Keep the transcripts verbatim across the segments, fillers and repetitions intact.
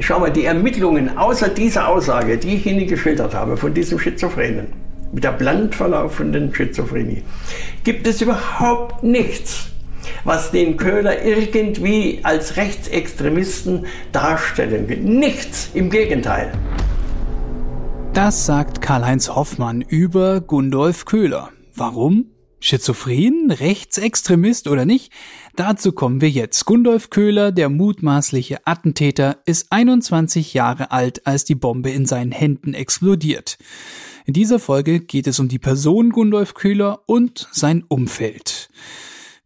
Schau mal, die Ermittlungen außer dieser Aussage, die ich Ihnen geschildert habe, von diesem Schizophrenen, mit der bland verlaufenden Schizophrenie, gibt es überhaupt nichts, was den Köhler irgendwie als Rechtsextremisten darstellen will. Nichts, im Gegenteil. Das sagt Karl-Heinz Hoffmann über Gundolf Köhler. Warum? Schizophren, Rechtsextremist oder nicht? Dazu kommen wir jetzt. Gundolf Köhler, der mutmaßliche Attentäter, ist einundzwanzig Jahre alt, als die Bombe in seinen Händen explodiert. In dieser Folge geht es um die Person Gundolf Köhler und sein Umfeld.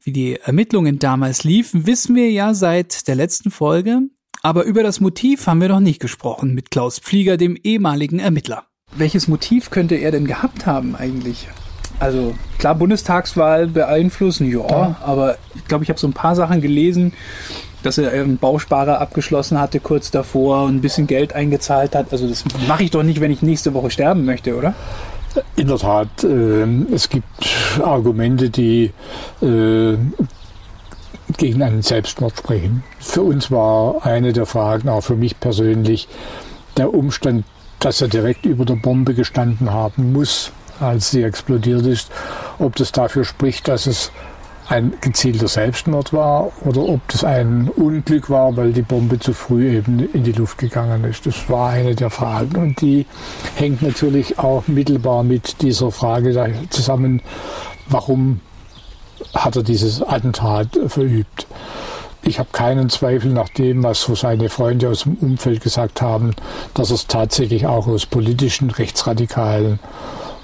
Wie die Ermittlungen damals liefen, wissen wir ja seit der letzten Folge. Aber über das Motiv haben wir noch nicht gesprochen mit Klaus Pflieger, dem ehemaligen Ermittler. Welches Motiv könnte er denn gehabt haben eigentlich? Also klar, Bundestagswahl beeinflussen, ja, ja. Aber ich glaube, ich habe so ein paar Sachen gelesen, dass er einen Bausparer abgeschlossen hatte kurz davor und ein bisschen Geld eingezahlt hat. Also das mache ich doch nicht, wenn ich nächste Woche sterben möchte, oder? In der Tat, äh, es gibt Argumente, die äh, gegen einen Selbstmord sprechen. Für uns war eine der Fragen, auch für mich persönlich, der Umstand, dass er direkt über der Bombe gestanden haben muss, als sie explodiert ist, ob das dafür spricht, dass es ein gezielter Selbstmord war oder ob das ein Unglück war, weil die Bombe zu früh eben in die Luft gegangen ist. Das war eine der Fragen und die hängt natürlich auch mittelbar mit dieser Frage zusammen, warum hat er dieses Attentat verübt. Ich habe keinen Zweifel nach dem, was so seine Freunde aus dem Umfeld gesagt haben, dass er es tatsächlich auch aus politischen, rechtsradikalen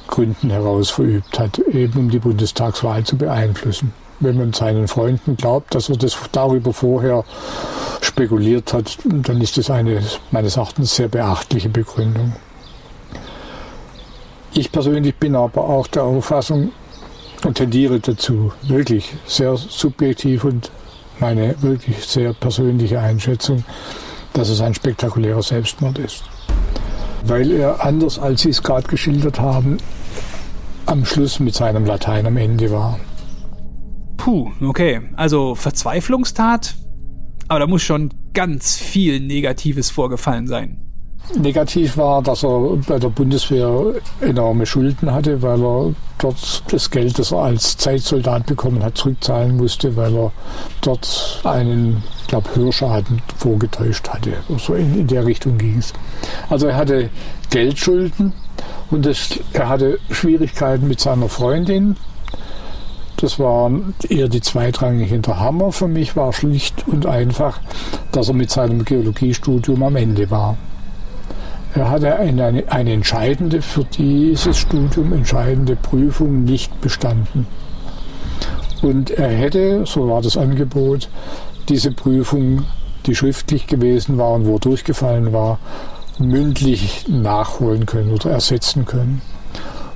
Gründen heraus verübt hat, eben um die Bundestagswahl zu beeinflussen. Wenn man seinen Freunden glaubt, dass er das darüber vorher spekuliert hat, dann ist das eine meines Erachtens sehr beachtliche Begründung. Ich persönlich bin aber auch der Auffassung und tendiere dazu, wirklich sehr subjektiv und meine wirklich sehr persönliche Einschätzung, dass es ein spektakulärer Selbstmord ist. Weil er, anders als Sie es gerade geschildert haben, am Schluss mit seinem Latein am Ende war. Puh, okay. Also Verzweiflungstat? Aber da muss schon ganz viel Negatives vorgefallen sein. Negativ war, dass er bei der Bundeswehr enorme Schulden hatte, weil er dort das Geld, das er als Zeitsoldat bekommen hat, zurückzahlen musste, weil er dort einen, ich glaube, Hörschaden vorgetäuscht hatte. So in, in der Richtung ging es. Also er hatte Geldschulden und es, er hatte Schwierigkeiten mit seiner Freundin. Das waren eher die zweitrangigen. Der Hammer für mich war schlicht und einfach, dass er mit seinem Geologiestudium am Ende war. Er hatte eine, eine, eine entscheidende, für dieses Studium entscheidende Prüfung nicht bestanden. Und er hätte, so war das Angebot, diese Prüfung, die schriftlich gewesen war und wo er durchgefallen war, mündlich nachholen können oder ersetzen können.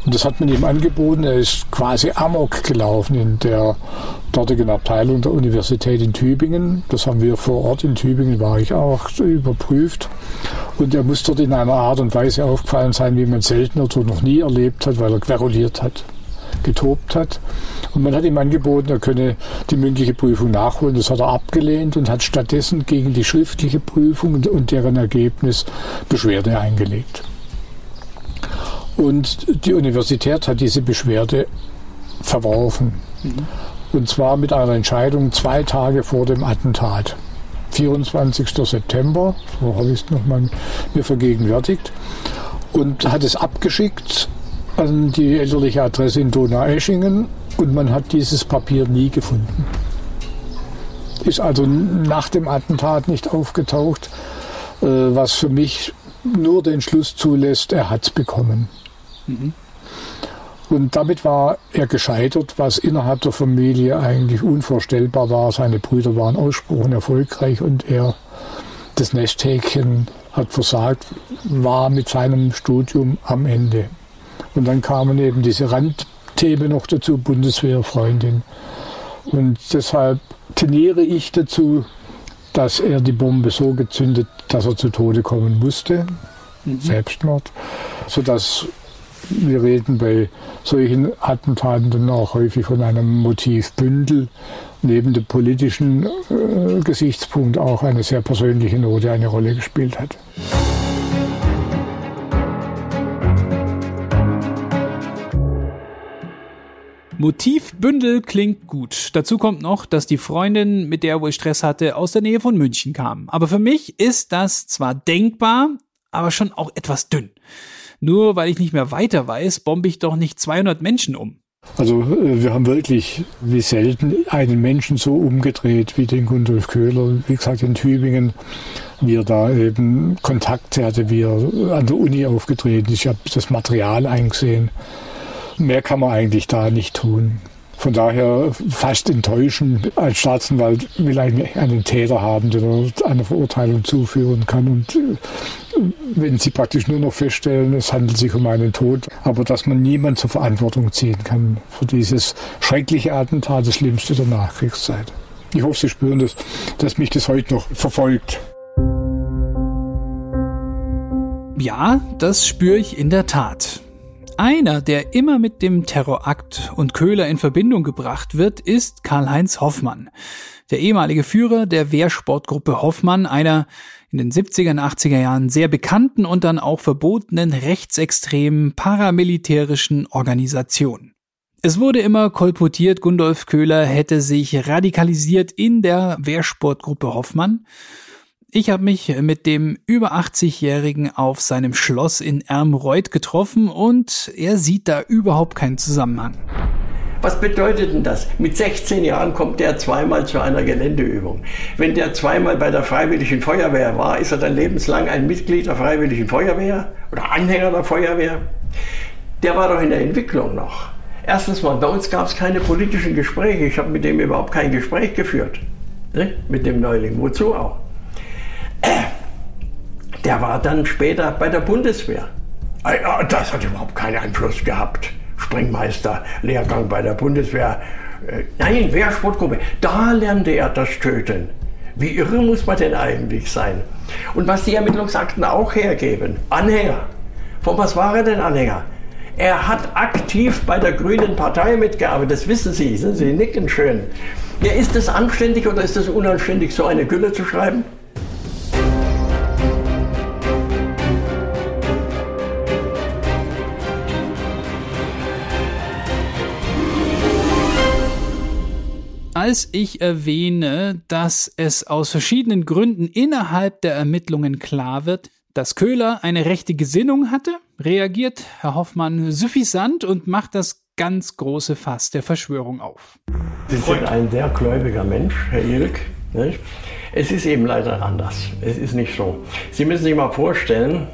Und das hat man ihm angeboten. Er ist quasi amok gelaufen in der dortigen Abteilung der Universität in Tübingen. Das haben wir vor Ort in Tübingen, war ich auch, überprüft. Und er muss dort in einer Art und Weise aufgefallen sein, wie man selten oder noch nie erlebt hat, weil er queruliert hat, getobt hat. Und man hat ihm angeboten, er könne die mündliche Prüfung nachholen. Das hat er abgelehnt und hat stattdessen gegen die schriftliche Prüfung und deren Ergebnis Beschwerde eingelegt. Und die Universität hat diese Beschwerde verworfen. Mhm. Und zwar mit einer Entscheidung zwei Tage vor dem Attentat. vierundzwanzigster September, so habe ich es nochmal mir vergegenwärtigt, und hat es abgeschickt an die elterliche Adresse in Donaueschingen und man hat dieses Papier nie gefunden. Ist also nach dem Attentat nicht aufgetaucht, was für mich nur den Schluss zulässt, er hat es bekommen. Mhm. Und damit war er gescheitert, was innerhalb der Familie eigentlich unvorstellbar war. Seine Brüder waren ausgesprochen erfolgreich und er, das Nesthäkchen, hat versagt, war mit seinem Studium am Ende. Und dann kamen eben diese Randthemen noch dazu, Bundeswehr, Freundin. Und deshalb tendiere ich dazu, dass er die Bombe so gezündet, dass er zu Tode kommen musste, mhm. Selbstmord, sodass wir reden bei solchen Attentaten dann auch häufig von einem Motivbündel neben dem politischen äh, Gesichtspunkt auch eine sehr persönliche Note eine Rolle gespielt hat. Motivbündel klingt gut. Dazu kommt noch, dass die Freundin, mit der wo ich Stress hatte, aus der Nähe von München kam. Aber für mich ist das zwar denkbar, aber schon auch etwas dünn. Nur weil ich nicht mehr weiter weiß, bombe ich doch nicht zweihundert Menschen um. Also wir haben wirklich wie selten einen Menschen so umgedreht wie den Gundolf Köhler, wie gesagt in Tübingen, wie er da eben Kontakte hatte, wie er an der Uni aufgetreten ist. Ich habe das Material eingesehen. Mehr kann man eigentlich da nicht tun. Von daher fast enttäuschend. Ein Staatsanwalt will eigentlich einen Täter haben, der eine Verurteilung zuführen kann. Und wenn sie praktisch nur noch feststellen, es handelt sich um einen Tod, aber dass man niemanden zur Verantwortung ziehen kann für dieses schreckliche Attentat, das Schlimmste der Nachkriegszeit. Ich hoffe, Sie spüren das, dass mich das heute noch verfolgt. Ja, das spüre ich in der Tat. Einer, der immer mit dem Terrorakt und Köhler in Verbindung gebracht wird, ist Karl-Heinz Hoffmann, der ehemalige Führer der Wehrsportgruppe Hoffmann, einer in den siebziger und achtziger Jahren sehr bekannten und dann auch verbotenen rechtsextremen paramilitärischen Organisation. Es wurde immer kolportiert, Gundolf Köhler hätte sich radikalisiert in der Wehrsportgruppe Hoffmann. Ich habe mich mit dem über achtzigjährigen auf seinem Schloss in Ermreuth getroffen und er sieht da überhaupt keinen Zusammenhang. Was bedeutet denn das? Mit sechzehn Jahren kommt der zweimal zu einer Geländeübung. Wenn der zweimal bei der Freiwilligen Feuerwehr war, ist er dann lebenslang ein Mitglied der Freiwilligen Feuerwehr oder Anhänger der Feuerwehr. Der war doch in der Entwicklung noch. Erstens mal, bei uns gab es keine politischen Gespräche. Ich habe mit dem überhaupt kein Gespräch geführt. Ne? Mit dem Neuling, wozu auch? Der war dann später bei der Bundeswehr. Das hat überhaupt keinen Einfluss gehabt. Sprengmeister, Lehrgang bei der Bundeswehr. Nein, Wehrsportgruppe. Da lernte er das Töten. Wie irre muss man denn eigentlich sein? Und was die Ermittlungsakten auch hergeben. Anhänger. Von was war er denn Anhänger? Er hat aktiv bei der Grünen Partei mitgearbeitet. Das wissen Sie. Sie nicken schön. Ja, ist es anständig oder ist es unanständig, so eine Gülle zu schreiben? Als ich erwähne, dass es aus verschiedenen Gründen innerhalb der Ermittlungen klar wird, dass Köhler eine rechte Gesinnung hatte, reagiert Herr Hoffmann suffisant und macht das ganz große Fass der Verschwörung auf. Sie sind ein sehr gläubiger Mensch, Herr Ilk. Nicht? Es ist eben leider anders. Es ist nicht so. Sie müssen sich mal vorstellen,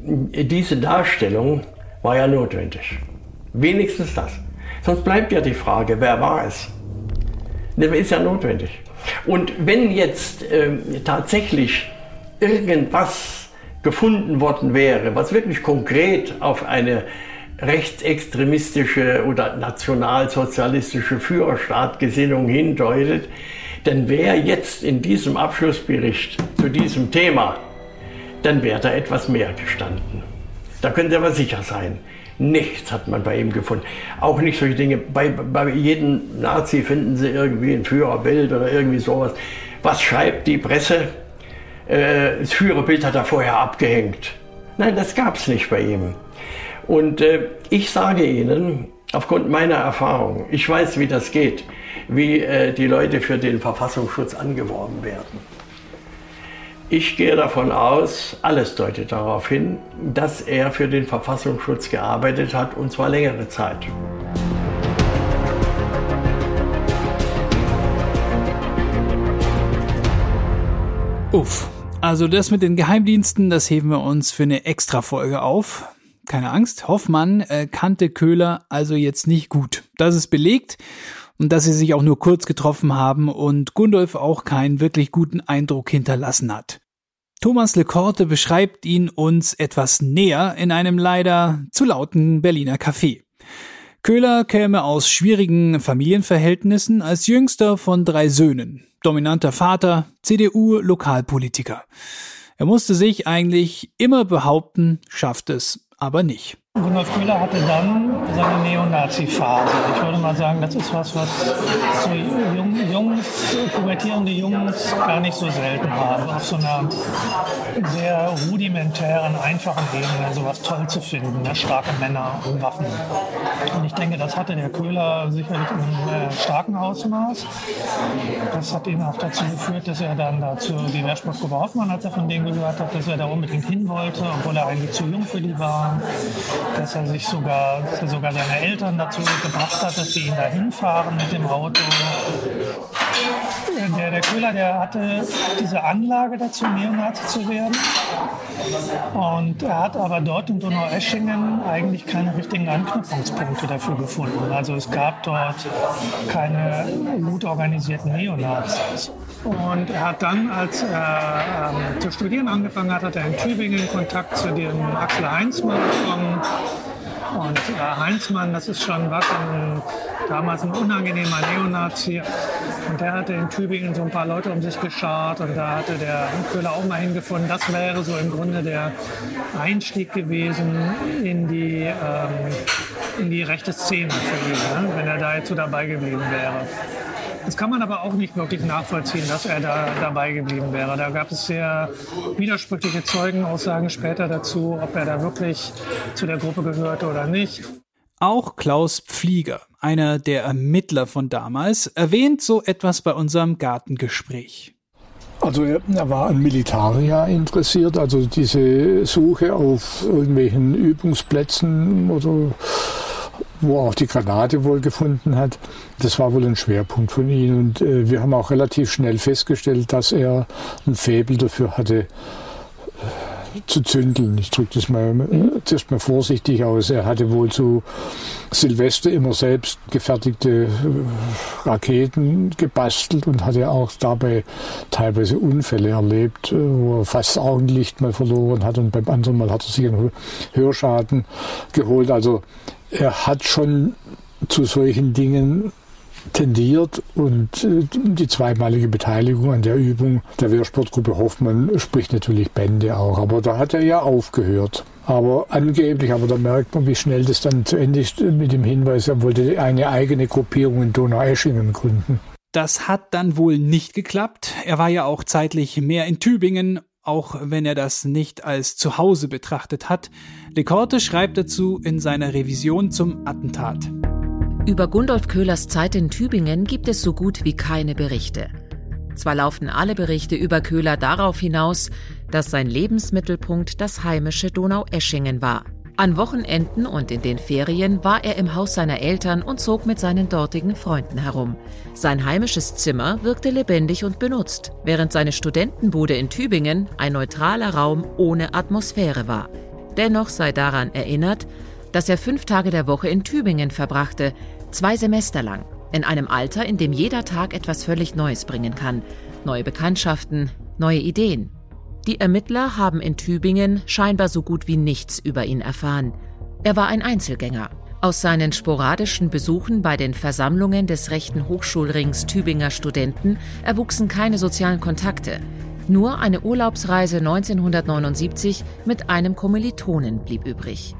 diese Darstellung war ja notwendig. Wenigstens das. Sonst bleibt ja die Frage, wer war es? Das ist ja notwendig. Und wenn jetzt ähm, tatsächlich irgendwas gefunden worden wäre, was wirklich konkret auf eine rechtsextremistische oder nationalsozialistische Führerstaatgesinnung hindeutet, dann wäre jetzt in diesem Abschlussbericht zu diesem Thema, dann wäre da etwas mehr gestanden. Da könnt ihr aber sicher sein. Nichts hat man bei ihm gefunden. Auch nicht solche Dinge. Bei, bei jedem Nazi finden Sie irgendwie ein Führerbild oder irgendwie sowas. Was schreibt die Presse? Äh, das Führerbild hat er vorher abgehängt. Nein, das gab es nicht bei ihm. Und äh, ich sage Ihnen, aufgrund meiner Erfahrung, ich weiß, wie das geht, wie äh, die Leute für den Verfassungsschutz angeworben werden. Ich gehe davon aus, alles deutet darauf hin, dass er für den Verfassungsschutz gearbeitet hat, und zwar längere Zeit. Uff, also das mit den Geheimdiensten, das heben wir uns für eine Extrafolge auf. Keine Angst, Hoffmann äh, kannte Köhler also jetzt nicht gut. Das ist belegt. Und dass sie sich auch nur kurz getroffen haben und Gundolf auch keinen wirklich guten Eindruck hinterlassen hat. Thomas Lecorte beschreibt ihn uns etwas näher in einem leider zu lauten Berliner Café. Köhler käme aus schwierigen Familienverhältnissen als jüngster von drei Söhnen, dominanter Vater, C D U-Lokalpolitiker. Er musste sich eigentlich immer behaupten, schafft es aber nicht. Gundolf Köhler hatte dann seine Neonazi-Phase. Ich würde mal sagen, das ist was, was so Jungs, pubertierende Jungs gar nicht so selten haben. Auf so einer sehr rudimentären, einfachen Ebene sowas toll zu finden, ne? Starke Männer und Waffen. Und ich denke, das hatte der Köhler sicherlich in einem äh, starken Ausmaß. Das hat ihn auch dazu geführt, dass er dann dazu die Wehrsportgruppe Hoffmann, als er von denen gehört hat, dass er da unbedingt hin wollte, obwohl er eigentlich zu jung für die war. Dass er sich sogar, dass er sogar seine Eltern dazu gebracht hat, dass sie ihn da hinfahren mit dem Auto. Der, der Köhler, der hatte diese Anlage dazu, Neonazi zu werden. Und er hat aber dort in Donaueschingen eigentlich keine richtigen Anknüpfungspunkte dafür gefunden. Also es gab dort keine gut organisierten Neonazis. Und er hat dann, als er ähm, zu studieren angefangen hat, hat er in Tübingen Kontakt zu dem Axel Heinzmann bekommen. Und äh, Heinzmann, das ist schon was, ein, damals ein unangenehmer Neonazi. Und der hatte in Tübingen so ein paar Leute um sich geschart. Und da hatte der Köhler auch mal hingefunden. Das wäre so im Grunde der Einstieg gewesen in die, ähm, in die rechte Szene für ihn, ne? Wenn er da jetzt so dabei geblieben wäre. Das kann man aber auch nicht wirklich nachvollziehen, dass er da dabei geblieben wäre. Da gab es sehr widersprüchliche Zeugenaussagen später dazu, ob er da wirklich zu der Gruppe gehörte oder nicht. Auch Klaus Pflieger, einer der Ermittler von damals, erwähnt so etwas bei unserem Gartengespräch. Also er, er war an Militaria interessiert, also diese Suche auf irgendwelchen Übungsplätzen oder wo auch die Granate wohl gefunden hat. Das war wohl ein Schwerpunkt von ihm. Und äh, wir haben auch relativ schnell festgestellt, dass er ein Faible dafür hatte, äh, zu zündeln. Ich drücke das mal, äh, zuerst mal vorsichtig aus. Er hatte wohl zu Silvester immer selbst gefertigte äh, Raketen gebastelt und hatte auch dabei teilweise Unfälle erlebt, äh, wo er fast das Augenlicht mal verloren hat und beim anderen Mal hat er sich einen Hörschaden geholt. Also er hat schon zu solchen Dingen tendiert und die zweimalige Beteiligung an der Übung der Wehrsportgruppe Hoffmann spricht natürlich Bände auch. Aber da hat er ja aufgehört. Aber angeblich, aber da merkt man, wie schnell das dann zu Ende ist mit dem Hinweis, er wollte eine eigene Gruppierung in Donaueschingen gründen. Das hat dann wohl nicht geklappt. Er war ja auch zeitlich mehr in Tübingen, auch wenn er das nicht als Zuhause betrachtet hat. Lecorte schreibt dazu in seiner Revision zum Attentat. Über Gundolf Köhlers Zeit in Tübingen gibt es so gut wie keine Berichte. Zwar laufen alle Berichte über Köhler darauf hinaus, dass sein Lebensmittelpunkt das heimische Donaueschingen war. An Wochenenden und in den Ferien war er im Haus seiner Eltern und zog mit seinen dortigen Freunden herum. Sein heimisches Zimmer wirkte lebendig und benutzt, während seine Studentenbude in Tübingen ein neutraler Raum ohne Atmosphäre war. Dennoch sei daran erinnert, dass er fünf Tage der Woche in Tübingen verbrachte, zwei Semester lang, in einem Alter, in dem jeder Tag etwas völlig Neues bringen kann. Neue Bekanntschaften, neue Ideen. Die Ermittler haben in Tübingen scheinbar so gut wie nichts über ihn erfahren. Er war ein Einzelgänger. Aus seinen sporadischen Besuchen bei den Versammlungen des rechten Hochschulrings Tübinger Studenten erwuchsen keine sozialen Kontakte. Nur eine Urlaubsreise neunzehnhundertneunundsiebzig mit einem Kommilitonen blieb übrig.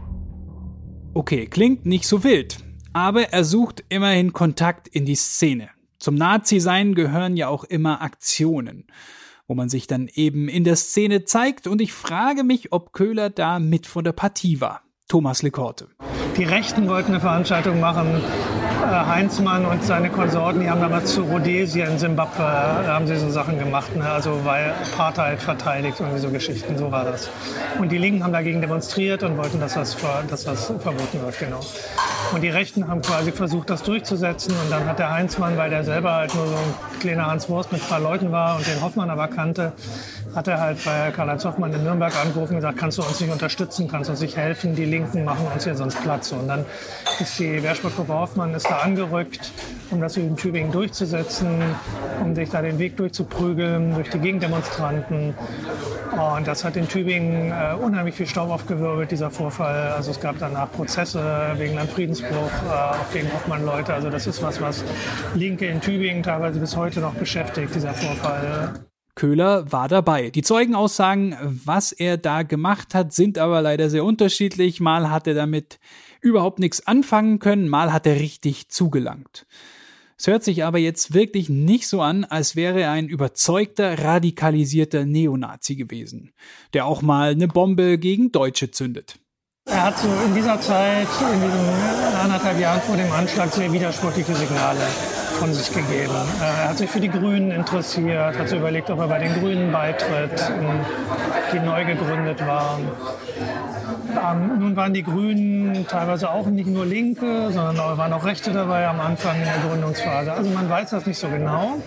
Okay, klingt nicht so wild, aber er sucht immerhin Kontakt in die Szene. Zum Nazi-Sein gehören ja auch immer Aktionen, wo man sich dann eben in der Szene zeigt. Und ich frage mich, ob Köhler da mit von der Partie war. Thomas Lecorte. Die Rechten wollten eine Veranstaltung machen. Heinzmann und seine Konsorten, die haben damals zu Rhodesien, Simbabwe, da haben sie so Sachen gemacht, ne? Also weil Apartheid verteidigt und so Geschichten, so war das. Und die Linken haben dagegen demonstriert und wollten, dass das, dass das verboten wird, genau. Und die Rechten haben quasi versucht, das durchzusetzen und dann hat der Heinzmann, weil der selber halt nur so ein kleiner Hans Wurst mit ein paar Leuten war und den Hoffmann aber kannte, hat er halt bei Karl-Heinz Hoffmann in Nürnberg angerufen und gesagt, kannst du uns nicht unterstützen, kannst du uns nicht helfen, die Linken machen uns hier sonst Platz. Und dann ist die Wehrsportgruppe Hoffmann ist da angerückt, um das in Tübingen durchzusetzen, um sich da den Weg durchzuprügeln durch die Gegendemonstranten. Und das hat in Tübingen äh, unheimlich viel Staub aufgewirbelt, dieser Vorfall. Also es gab danach Prozesse wegen einem Friedensbruch, äh, gegen Hoffmann-Leute. Also das ist was, was Linke in Tübingen teilweise bis heute noch beschäftigt, dieser Vorfall. Köhler war dabei. Die Zeugenaussagen, was er da gemacht hat, sind aber leider sehr unterschiedlich. Mal hat er damit überhaupt nichts anfangen können, mal hat er richtig zugelangt. Es hört sich aber jetzt wirklich nicht so an, als wäre er ein überzeugter, radikalisierter Neonazi gewesen, der auch mal eine Bombe gegen Deutsche zündet. Er hat so in dieser Zeit, in diesen anderthalb Jahren vor dem Anschlag, sehr widersprüchliche Signale von sich gegeben. Er hat sich für die Grünen interessiert, hat sich überlegt, ob er bei den Grünen beitritt, die neu gegründet waren. Ähm, nun waren die Grünen teilweise auch nicht nur Linke, sondern auch, waren auch Rechte dabei am Anfang der Gründungsphase. Also man weiß das nicht so genau,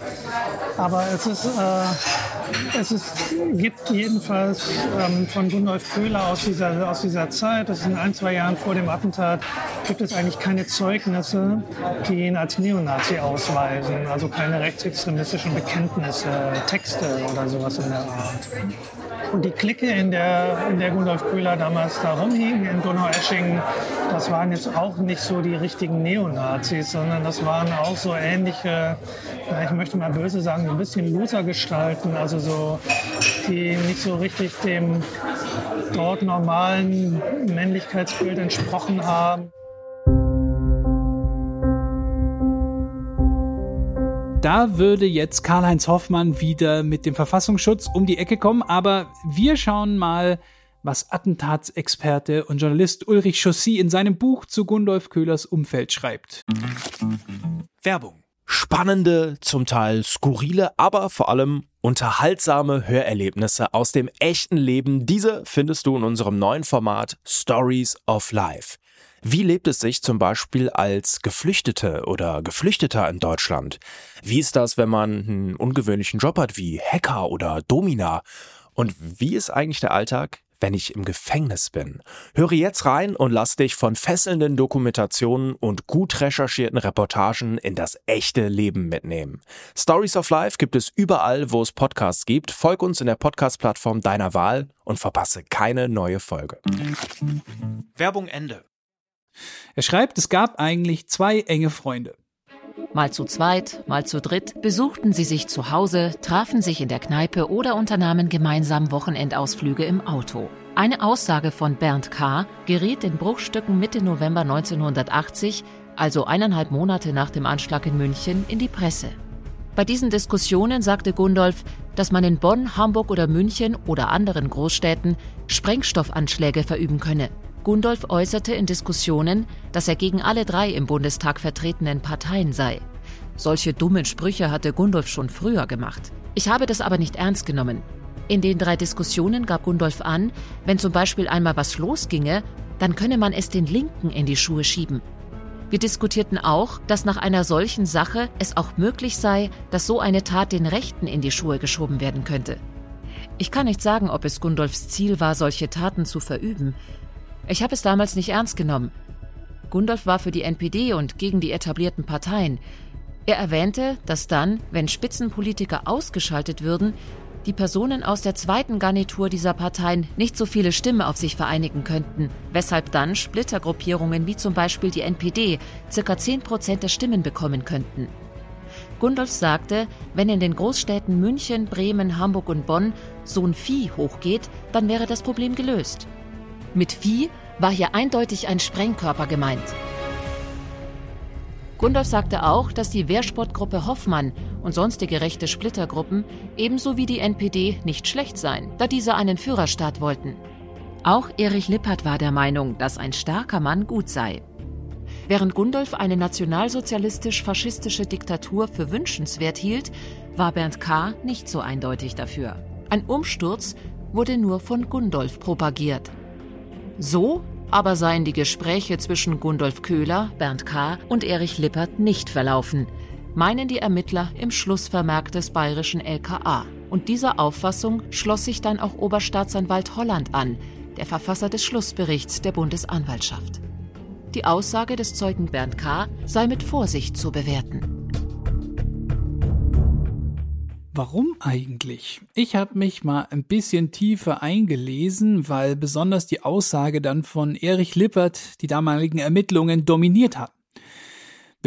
aber es, ist, äh, es ist, gibt jedenfalls ähm, von Gundolf Köhler aus dieser, aus dieser Zeit, das ist in ein, zwei Jahren vor dem Attentat, gibt es eigentlich keine Zeugnisse, die ihn als Neonazi ausweisen, also keine rechtsextremistischen Bekenntnisse, Texte oder sowas in der Art. Und die Clique, in der, in der Gundolf Köhler damals da rumhing in Donaueschingen, das waren jetzt auch nicht so die richtigen Neonazis, sondern das waren auch so ähnliche, ich möchte mal böse sagen, ein bisschen Loser-Gestalten, also so, die nicht so richtig dem dort normalen Männlichkeitsbild entsprochen haben. Da würde jetzt Karl-Heinz Hoffmann wieder mit dem Verfassungsschutz um die Ecke kommen, aber wir schauen mal, was Attentatsexperte und Journalist Ulrich Chaussy in seinem Buch zu Gundolf Köhlers Umfeld schreibt. Werbung. Spannende, zum Teil skurrile, aber vor allem unterhaltsame Hörerlebnisse aus dem echten Leben. Diese findest du in unserem neuen Format Stories of Life. Wie lebt es sich zum Beispiel als Geflüchtete oder Geflüchteter in Deutschland? Wie ist das, wenn man einen ungewöhnlichen Job hat wie Hacker oder Domina? Und wie ist eigentlich der Alltag, wenn ich im Gefängnis bin? Höre jetzt rein und lass dich von fesselnden Dokumentationen und gut recherchierten Reportagen in das echte Leben mitnehmen. Stories of Life gibt es überall, wo es Podcasts gibt. Folg uns in der Podcast-Plattform deiner Wahl und verpasse keine neue Folge. Werbung Ende. Er schreibt, es gab eigentlich zwei enge Freunde. Mal zu zweit, mal zu dritt, besuchten sie sich zu Hause, trafen sich in der Kneipe oder unternahmen gemeinsam Wochenendausflüge im Auto. Eine Aussage von Bernd K. geriet in Bruchstücken Mitte November neunzehnhundertachtzig, also eineinhalb Monate nach dem Anschlag in München, in die Presse. Bei diesen Diskussionen sagte Gundolf, dass man in Bonn, Hamburg oder München oder anderen Großstädten Sprengstoffanschläge verüben könne. Gundolf äußerte in Diskussionen, dass er gegen alle drei im Bundestag vertretenen Parteien sei. Solche dummen Sprüche hatte Gundolf schon früher gemacht. Ich habe das aber nicht ernst genommen. In den drei Diskussionen gab Gundolf an, wenn zum Beispiel einmal was losginge, dann könne man es den Linken in die Schuhe schieben. Wir diskutierten auch, dass nach einer solchen Sache es auch möglich sei, dass so eine Tat den Rechten in die Schuhe geschoben werden könnte. Ich kann nicht sagen, ob es Gundolfs Ziel war, solche Taten zu verüben. Ich habe es damals nicht ernst genommen. Gundolf war für die N P D und gegen die etablierten Parteien. Er erwähnte, dass dann, wenn Spitzenpolitiker ausgeschaltet würden, die Personen aus der zweiten Garnitur dieser Parteien nicht so viele Stimmen auf sich vereinigen könnten, weshalb dann Splittergruppierungen wie zum Beispiel die N P D ca. zehn Prozent der Stimmen bekommen könnten. Gundolf sagte, wenn in den Großstädten München, Bremen, Hamburg und Bonn so ein Vieh hochgeht, dann wäre das Problem gelöst. Mit Vieh war hier eindeutig ein Sprengkörper gemeint. Gundolf sagte auch, dass die Wehrsportgruppe Hoffmann und sonstige rechte Splittergruppen ebenso wie die N P D nicht schlecht seien, da diese einen Führerstaat wollten. Auch Erich Lippert war der Meinung, dass ein starker Mann gut sei. Während Gundolf eine nationalsozialistisch-faschistische Diktatur für wünschenswert hielt, war Bernd K. nicht so eindeutig dafür. Ein Umsturz wurde nur von Gundolf propagiert. So aber seien die Gespräche zwischen Gundolf Köhler, Bernd K. und Erich Lippert nicht verlaufen, meinen die Ermittler im Schlussvermerk des bayerischen L K A. Und dieser Auffassung schloss sich dann auch Oberstaatsanwalt Holland an, der Verfasser des Schlussberichts der Bundesanwaltschaft. Die Aussage des Zeugen Bernd K. sei mit Vorsicht zu bewerten. Warum eigentlich? Ich habe mich mal ein bisschen tiefer eingelesen, weil besonders die Aussage dann von Erich Lippert die damaligen Ermittlungen dominiert hat.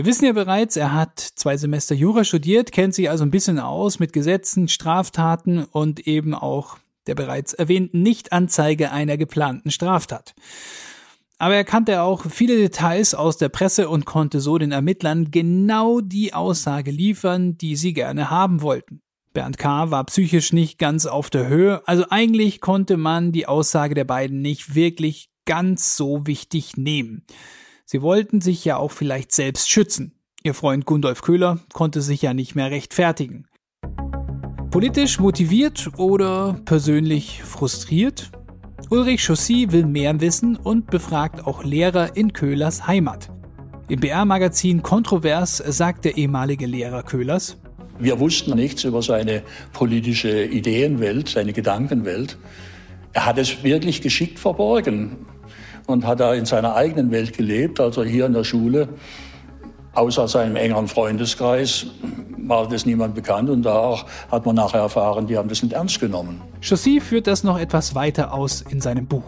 Wir wissen ja bereits, er hat zwei Semester Jura studiert, kennt sich also ein bisschen aus mit Gesetzen, Straftaten und eben auch der bereits erwähnten Nichtanzeige einer geplanten Straftat. Aber er kannte auch viele Details aus der Presse und konnte so den Ermittlern genau die Aussage liefern, die sie gerne haben wollten. Bernd K. war psychisch nicht ganz auf der Höhe, also eigentlich konnte man die Aussage der beiden nicht wirklich ganz so wichtig nehmen. Sie wollten sich ja auch vielleicht selbst schützen. Ihr Freund Gundolf Köhler konnte sich ja nicht mehr rechtfertigen. Politisch motiviert oder persönlich frustriert? Ulrich Chaussy will mehr wissen und befragt auch Lehrer in Köhlers Heimat. Im B R-Magazin Kontrovers sagt der ehemalige Lehrer Köhlers: Wir wussten nichts über seine politische Ideenwelt, seine Gedankenwelt. Er hat es wirklich geschickt verborgen und hat da in seiner eigenen Welt gelebt, also hier in der Schule. Außer seinem engeren Freundeskreis war das niemand bekannt und da auch hat man nachher erfahren, die haben das nicht ernst genommen. Chaussy führt das noch etwas weiter aus in seinem Buch.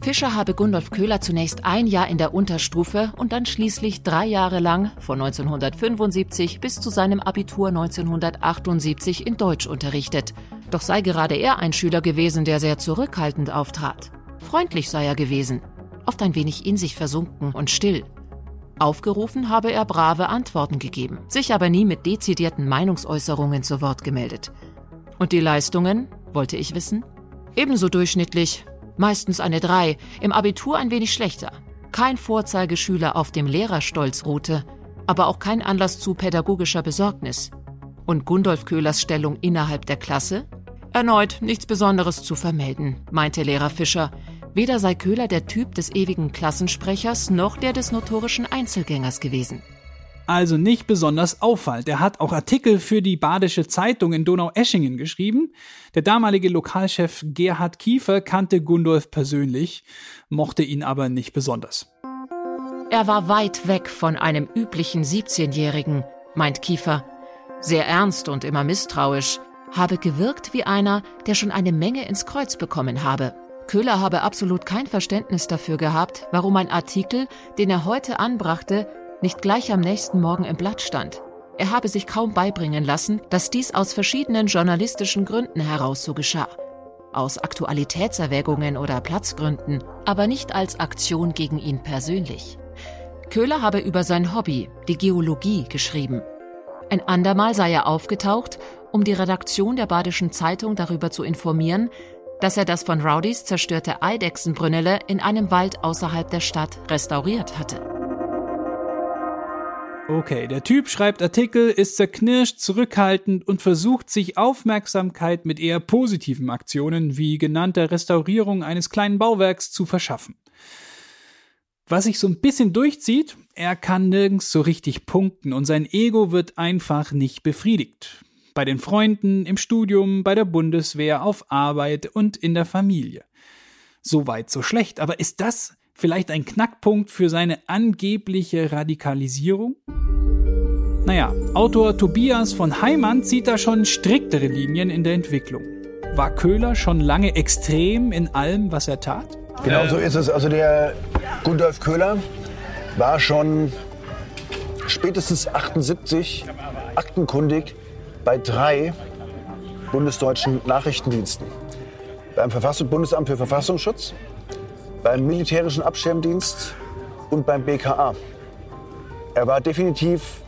Fischer habe Gundolf Köhler zunächst ein Jahr in der Unterstufe und dann schließlich drei Jahre lang, von neunzehnhundertfünfundsiebzig bis zu seinem Abitur neunzehnhundertachtundsiebzig, in Deutsch unterrichtet. Doch sei gerade er ein Schüler gewesen, der sehr zurückhaltend auftrat. Freundlich sei er gewesen, oft ein wenig in sich versunken und still. Aufgerufen habe er brave Antworten gegeben, sich aber nie mit dezidierten Meinungsäußerungen zu Wort gemeldet. Und die Leistungen, wollte ich wissen? Ebenso durchschnittlich. Meistens eine drei, im Abitur ein wenig schlechter. Kein Vorzeigeschüler auf dem Lehrerstolzroute, aber auch kein Anlass zu pädagogischer Besorgnis. Und Gundolf Köhlers Stellung innerhalb der Klasse? Erneut nichts Besonderes zu vermelden, meinte Lehrer Fischer. Weder sei Köhler der Typ des ewigen Klassensprechers noch der des notorischen Einzelgängers gewesen. Also nicht besonders auffallend. Er hat auch Artikel für die Badische Zeitung in Donaueschingen geschrieben. Der damalige Lokalchef Gerhard Kiefer kannte Gundolf persönlich, mochte ihn aber nicht besonders. Er war weit weg von einem üblichen siebzehnjährigen, meint Kiefer. Sehr ernst und immer misstrauisch, habe gewirkt wie einer, der schon eine Menge ins Kreuz bekommen habe. Köhler habe absolut kein Verständnis dafür gehabt, warum ein Artikel, den er heute anbrachte, nicht gleich am nächsten Morgen im Blatt stand. Er habe sich kaum beibringen lassen, dass dies aus verschiedenen journalistischen Gründen heraus so geschah. Aus Aktualitätserwägungen oder Platzgründen, aber nicht als Aktion gegen ihn persönlich. Köhler habe über sein Hobby, die Geologie, geschrieben. Ein andermal sei er aufgetaucht, um die Redaktion der Badischen Zeitung darüber zu informieren, dass er das von Rowdies zerstörte Eidechsenbrünnele in einem Wald außerhalb der Stadt restauriert hatte. Okay, der Typ schreibt Artikel, ist zerknirscht, zurückhaltend und versucht sich Aufmerksamkeit mit eher positiven Aktionen wie genannter Restaurierung eines kleinen Bauwerks zu verschaffen. Was sich so ein bisschen durchzieht, er kann nirgends so richtig punkten und sein Ego wird einfach nicht befriedigt. Bei den Freunden, im Studium, bei der Bundeswehr, auf Arbeit und in der Familie. So weit, so schlecht, aber ist das vielleicht ein Knackpunkt für seine angebliche Radikalisierung? Naja, Autor Tobias von Heimann zieht da schon striktere Linien in der Entwicklung. War Köhler schon lange extrem in allem, was er tat? Genau so ist es. Also der Gundolf Köhler war schon spätestens achtundsiebzig aktenkundig bei drei bundesdeutschen Nachrichtendiensten. Beim Verfassung- Bundesamt für Verfassungsschutz, beim militärischen Abschirmdienst und beim B K A. Er war definitiv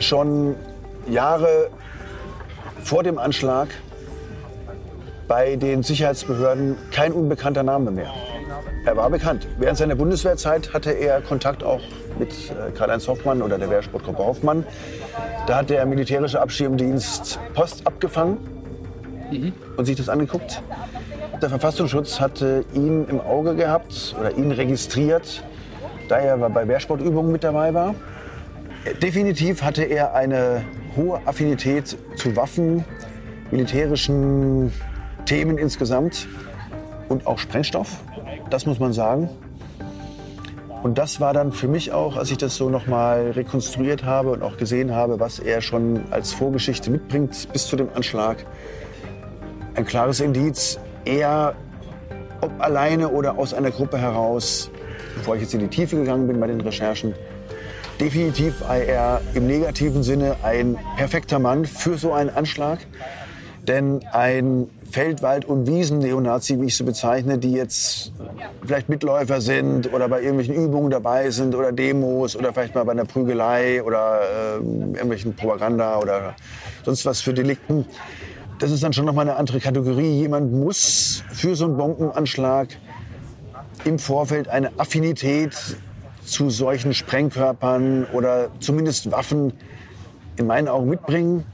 schon Jahre vor dem Anschlag bei den Sicherheitsbehörden kein unbekannter Name mehr. Er war bekannt. Während seiner Bundeswehrzeit hatte er Kontakt auch mit Karl-Heinz Hoffmann oder der Wehrsportgruppe Hoffmann. Da hat der militärische Abschirmdienst Post abgefangen und sich das angeguckt. Der Verfassungsschutz hatte ihn im Auge gehabt oder ihn registriert, da er bei Wehrsportübungen mit dabei war. Definitiv hatte er eine hohe Affinität zu Waffen, militärischen Themen insgesamt und auch Sprengstoff, das muss man sagen. Und das war dann für mich auch, als ich das so nochmal rekonstruiert habe und auch gesehen habe, was er schon als Vorgeschichte mitbringt bis zu dem Anschlag, ein klares Indiz. Er, ob alleine oder aus einer Gruppe heraus, bevor ich jetzt in die Tiefe gegangen bin bei den Recherchen, definitiv er im negativen Sinne ein perfekter Mann für so einen Anschlag. Denn ein Feld-, Wald- und Wiesen-Neonazi, wie ich sie bezeichne, die jetzt vielleicht Mitläufer sind oder bei irgendwelchen Übungen dabei sind oder Demos oder vielleicht mal bei einer Prügelei oder äh, irgendwelchen Propaganda oder sonst was für Delikten, das ist dann schon nochmal eine andere Kategorie. Jemand muss für so einen Bombenanschlag im Vorfeld eine Affinität zu solchen Sprengkörpern oder zumindest Waffen in meinen Augen mitbringen.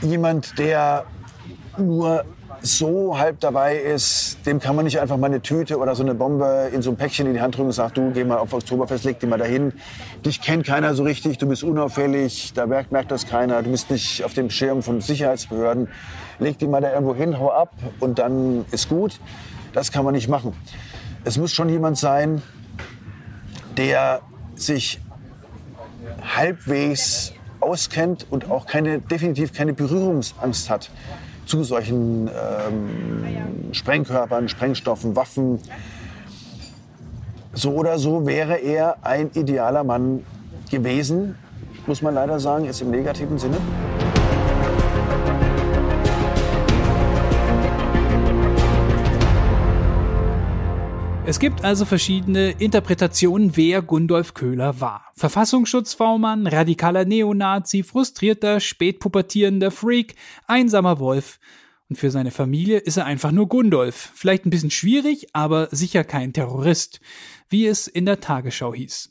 Jemand, der nur so halb dabei ist, dem kann man nicht einfach mal eine Tüte oder so eine Bombe in so ein Päckchen in die Hand drücken und sagt, du, geh mal auf Oktoberfest, leg die mal dahin. Dich kennt keiner so richtig, du bist unauffällig, da merkt, merkt das keiner, du bist nicht auf dem Schirm von Sicherheitsbehörden. Leg die mal da irgendwo hin, hau ab und dann ist gut. Das kann man nicht machen. Es muss schon jemand sein, der sich halbwegs auskennt und auch keine, definitiv keine Berührungsangst hat zu solchen ähm, Sprengkörpern, Sprengstoffen, Waffen. So oder so wäre er ein idealer Mann gewesen, muss man leider sagen, jetzt im negativen Sinne. Es gibt also verschiedene Interpretationen, wer Gundolf Köhler war. Verfassungsschutzvormann, radikaler Neonazi, frustrierter, spätpubertierender Freak, einsamer Wolf. Und für seine Familie ist er einfach nur Gundolf. Vielleicht ein bisschen schwierig, aber sicher kein Terrorist, wie es in der Tagesschau hieß.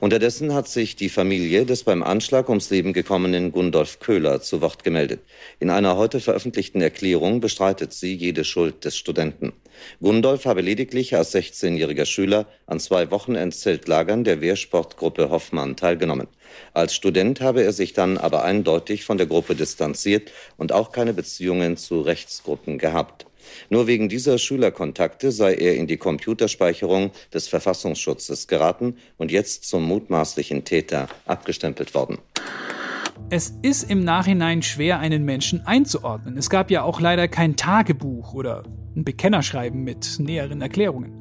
Unterdessen hat sich die Familie des beim Anschlag ums Leben gekommenen Gundolf Köhler zu Wort gemeldet. In einer heute veröffentlichten Erklärung bestreitet sie jede Schuld des Studenten. Gundolf habe lediglich als sechzehnjähriger Schüler an zwei Wochenendzeltlagern der Wehrsportgruppe Hoffmann teilgenommen. Als Student habe er sich dann aber eindeutig von der Gruppe distanziert und auch keine Beziehungen zu Rechtsgruppen gehabt. Nur wegen dieser Schülerkontakte sei er in die Computerspeicherung des Verfassungsschutzes geraten und jetzt zum mutmaßlichen Täter abgestempelt worden. Es ist im Nachhinein schwer, einen Menschen einzuordnen. Es gab ja auch leider kein Tagebuch oder ein Bekennerschreiben mit näheren Erklärungen.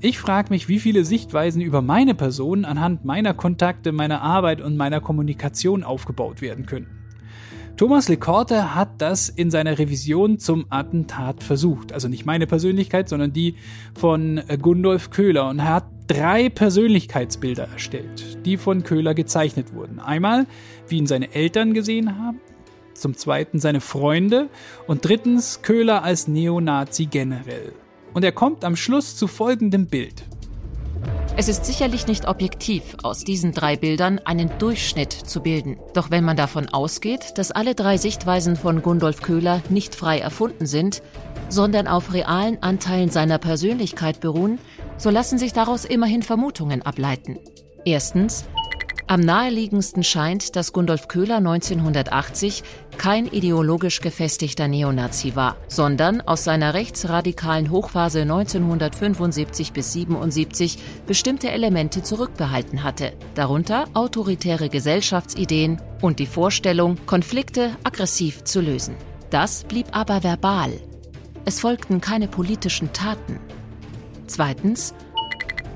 Ich frage mich, wie viele Sichtweisen über meine Person anhand meiner Kontakte, meiner Arbeit und meiner Kommunikation aufgebaut werden können. Thomas Lecorte hat das in seiner Revision zum Attentat versucht. Also nicht meine Persönlichkeit, sondern die von Gundolf Köhler. Und er hat drei Persönlichkeitsbilder erstellt, die von Köhler gezeichnet wurden. Einmal, wie ihn seine Eltern gesehen haben. Zum Zweiten, seine Freunde. Und drittens, Köhler als Neonazi generell. Und er kommt am Schluss zu folgendem Bild. Es ist sicherlich nicht objektiv, aus diesen drei Bildern einen Durchschnitt zu bilden. Doch wenn man davon ausgeht, dass alle drei Sichtweisen von Gundolf Köhler nicht frei erfunden sind, sondern auf realen Anteilen seiner Persönlichkeit beruhen, so lassen sich daraus immerhin Vermutungen ableiten. Erstens, am naheliegendsten scheint, dass Gundolf Köhler neunzehnhundertachtzig kein ideologisch gefestigter Neonazi war, sondern aus seiner rechtsradikalen Hochphase neunzehnhundertfünfundsiebzig bis siebenundsiebzig bestimmte Elemente zurückbehalten hatte, darunter autoritäre Gesellschaftsideen und die Vorstellung, Konflikte aggressiv zu lösen. Das blieb aber verbal. Es folgten keine politischen Taten. Zweitens,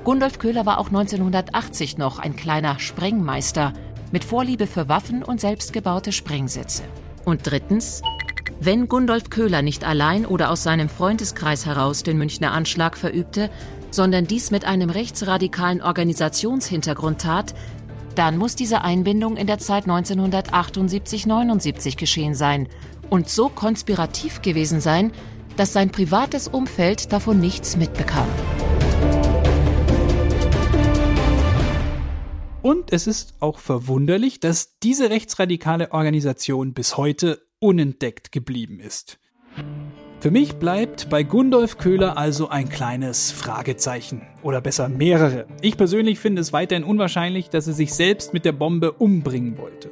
Gundolf Köhler war auch neunzehnhundertachtzig noch ein kleiner Sprengmeister mit Vorliebe für Waffen und selbstgebaute Sprengsätze. Und drittens, wenn Gundolf Köhler nicht allein oder aus seinem Freundeskreis heraus den Münchner Anschlag verübte, sondern dies mit einem rechtsradikalen Organisationshintergrund tat, dann muss diese Einbindung in der Zeit neunzehnhundertachtundsiebzig neunundsiebzig geschehen sein und so konspirativ gewesen sein, dass sein privates Umfeld davon nichts mitbekam. Und es ist auch verwunderlich, dass diese rechtsradikale Organisation bis heute unentdeckt geblieben ist. Für mich bleibt bei Gundolf Köhler also ein kleines Fragezeichen. Oder besser mehrere. Ich persönlich finde es weiterhin unwahrscheinlich, dass er sich selbst mit der Bombe umbringen wollte.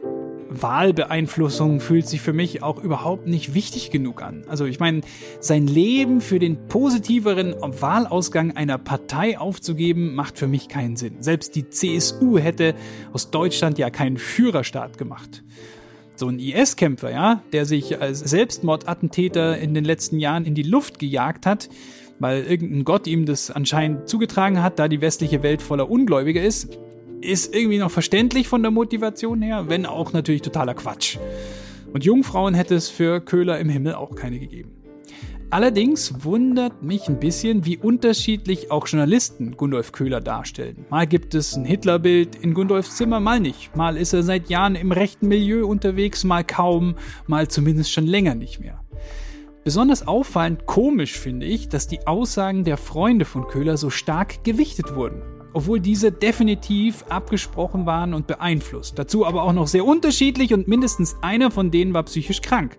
Wahlbeeinflussung fühlt sich für mich auch überhaupt nicht wichtig genug an. Also ich meine, sein Leben für den positiveren Wahlausgang einer Partei aufzugeben, macht für mich keinen Sinn. Selbst die C S U hätte aus Deutschland ja keinen Führerstaat gemacht. So ein I S-Kämpfer, ja, der sich als Selbstmordattentäter in den letzten Jahren in die Luft gejagt hat, weil irgendein Gott ihm das anscheinend zugetragen hat, da die westliche Welt voller Ungläubiger ist, ist irgendwie noch verständlich von der Motivation her, wenn auch natürlich totaler Quatsch. Und Jungfrauen hätte es für Köhler im Himmel auch keine gegeben. Allerdings wundert mich ein bisschen, wie unterschiedlich auch Journalisten Gundolf Köhler darstellen. Mal gibt es ein Hitlerbild in Gundolfs Zimmer, mal nicht. Mal ist er seit Jahren im rechten Milieu unterwegs, mal kaum, mal zumindest schon länger nicht mehr. Besonders auffallend komisch finde ich, dass die Aussagen der Freunde von Köhler so stark gewichtet wurden. Obwohl diese definitiv abgesprochen waren und beeinflusst. Dazu aber auch noch sehr unterschiedlich und mindestens einer von denen war psychisch krank.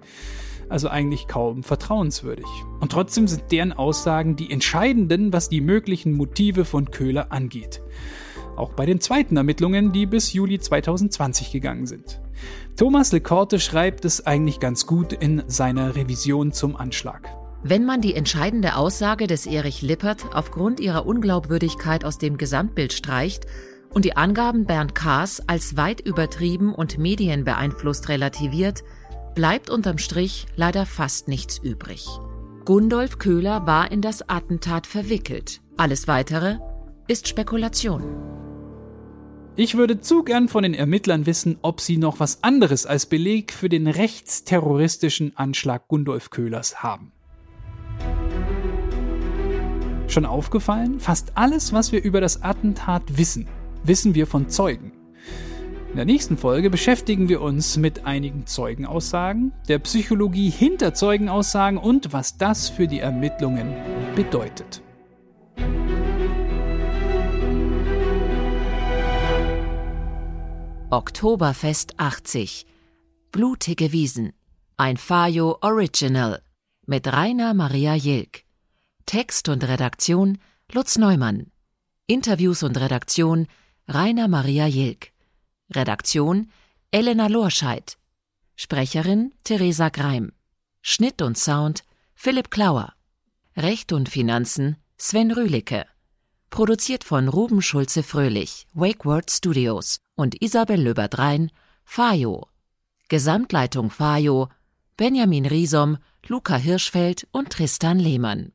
Also eigentlich kaum vertrauenswürdig. Und trotzdem sind deren Aussagen die entscheidenden, was die möglichen Motive von Köhler angeht. Auch bei den zweiten Ermittlungen, die bis Juli zwanzig zwanzig gegangen sind. Thomas Lecorte schreibt es eigentlich ganz gut in seiner Revision zum Anschlag. Wenn man die entscheidende Aussage des Erich Lippert aufgrund ihrer Unglaubwürdigkeit aus dem Gesamtbild streicht und die Angaben Bernd K.'s als weit übertrieben und medienbeeinflusst relativiert, bleibt unterm Strich leider fast nichts übrig. Gundolf Köhler war in das Attentat verwickelt. Alles Weitere ist Spekulation. Ich würde zu gern von den Ermittlern wissen, ob sie noch was anderes als Beleg für den rechtsterroristischen Anschlag Gundolf Köhlers haben. Schon aufgefallen? Fast alles, was wir über das Attentat wissen, wissen wir von Zeugen. In der nächsten Folge beschäftigen wir uns mit einigen Zeugenaussagen, der Psychologie hinter Zeugenaussagen und was das für die Ermittlungen bedeutet. Oktoberfest achtzig. Blutige Wiesen. Ein Fajo Original. Mit Rainer Maria Jilk. Text und Redaktion Lutz Neumann. Interviews und Redaktion Rainer Maria Jilk. Redaktion Elena Lorscheid. Sprecherin Theresa Greim. Schnitt und Sound Philipp Klauer. Recht und Finanzen Sven Rühlicke. Produziert von Ruben Schulze-Fröhlich, Wakeword Studios und Isabel Löbert-Rhein, Fajo. Gesamtleitung Fajo Benjamin Riesom, Luca Hirschfeld und Tristan Lehmann.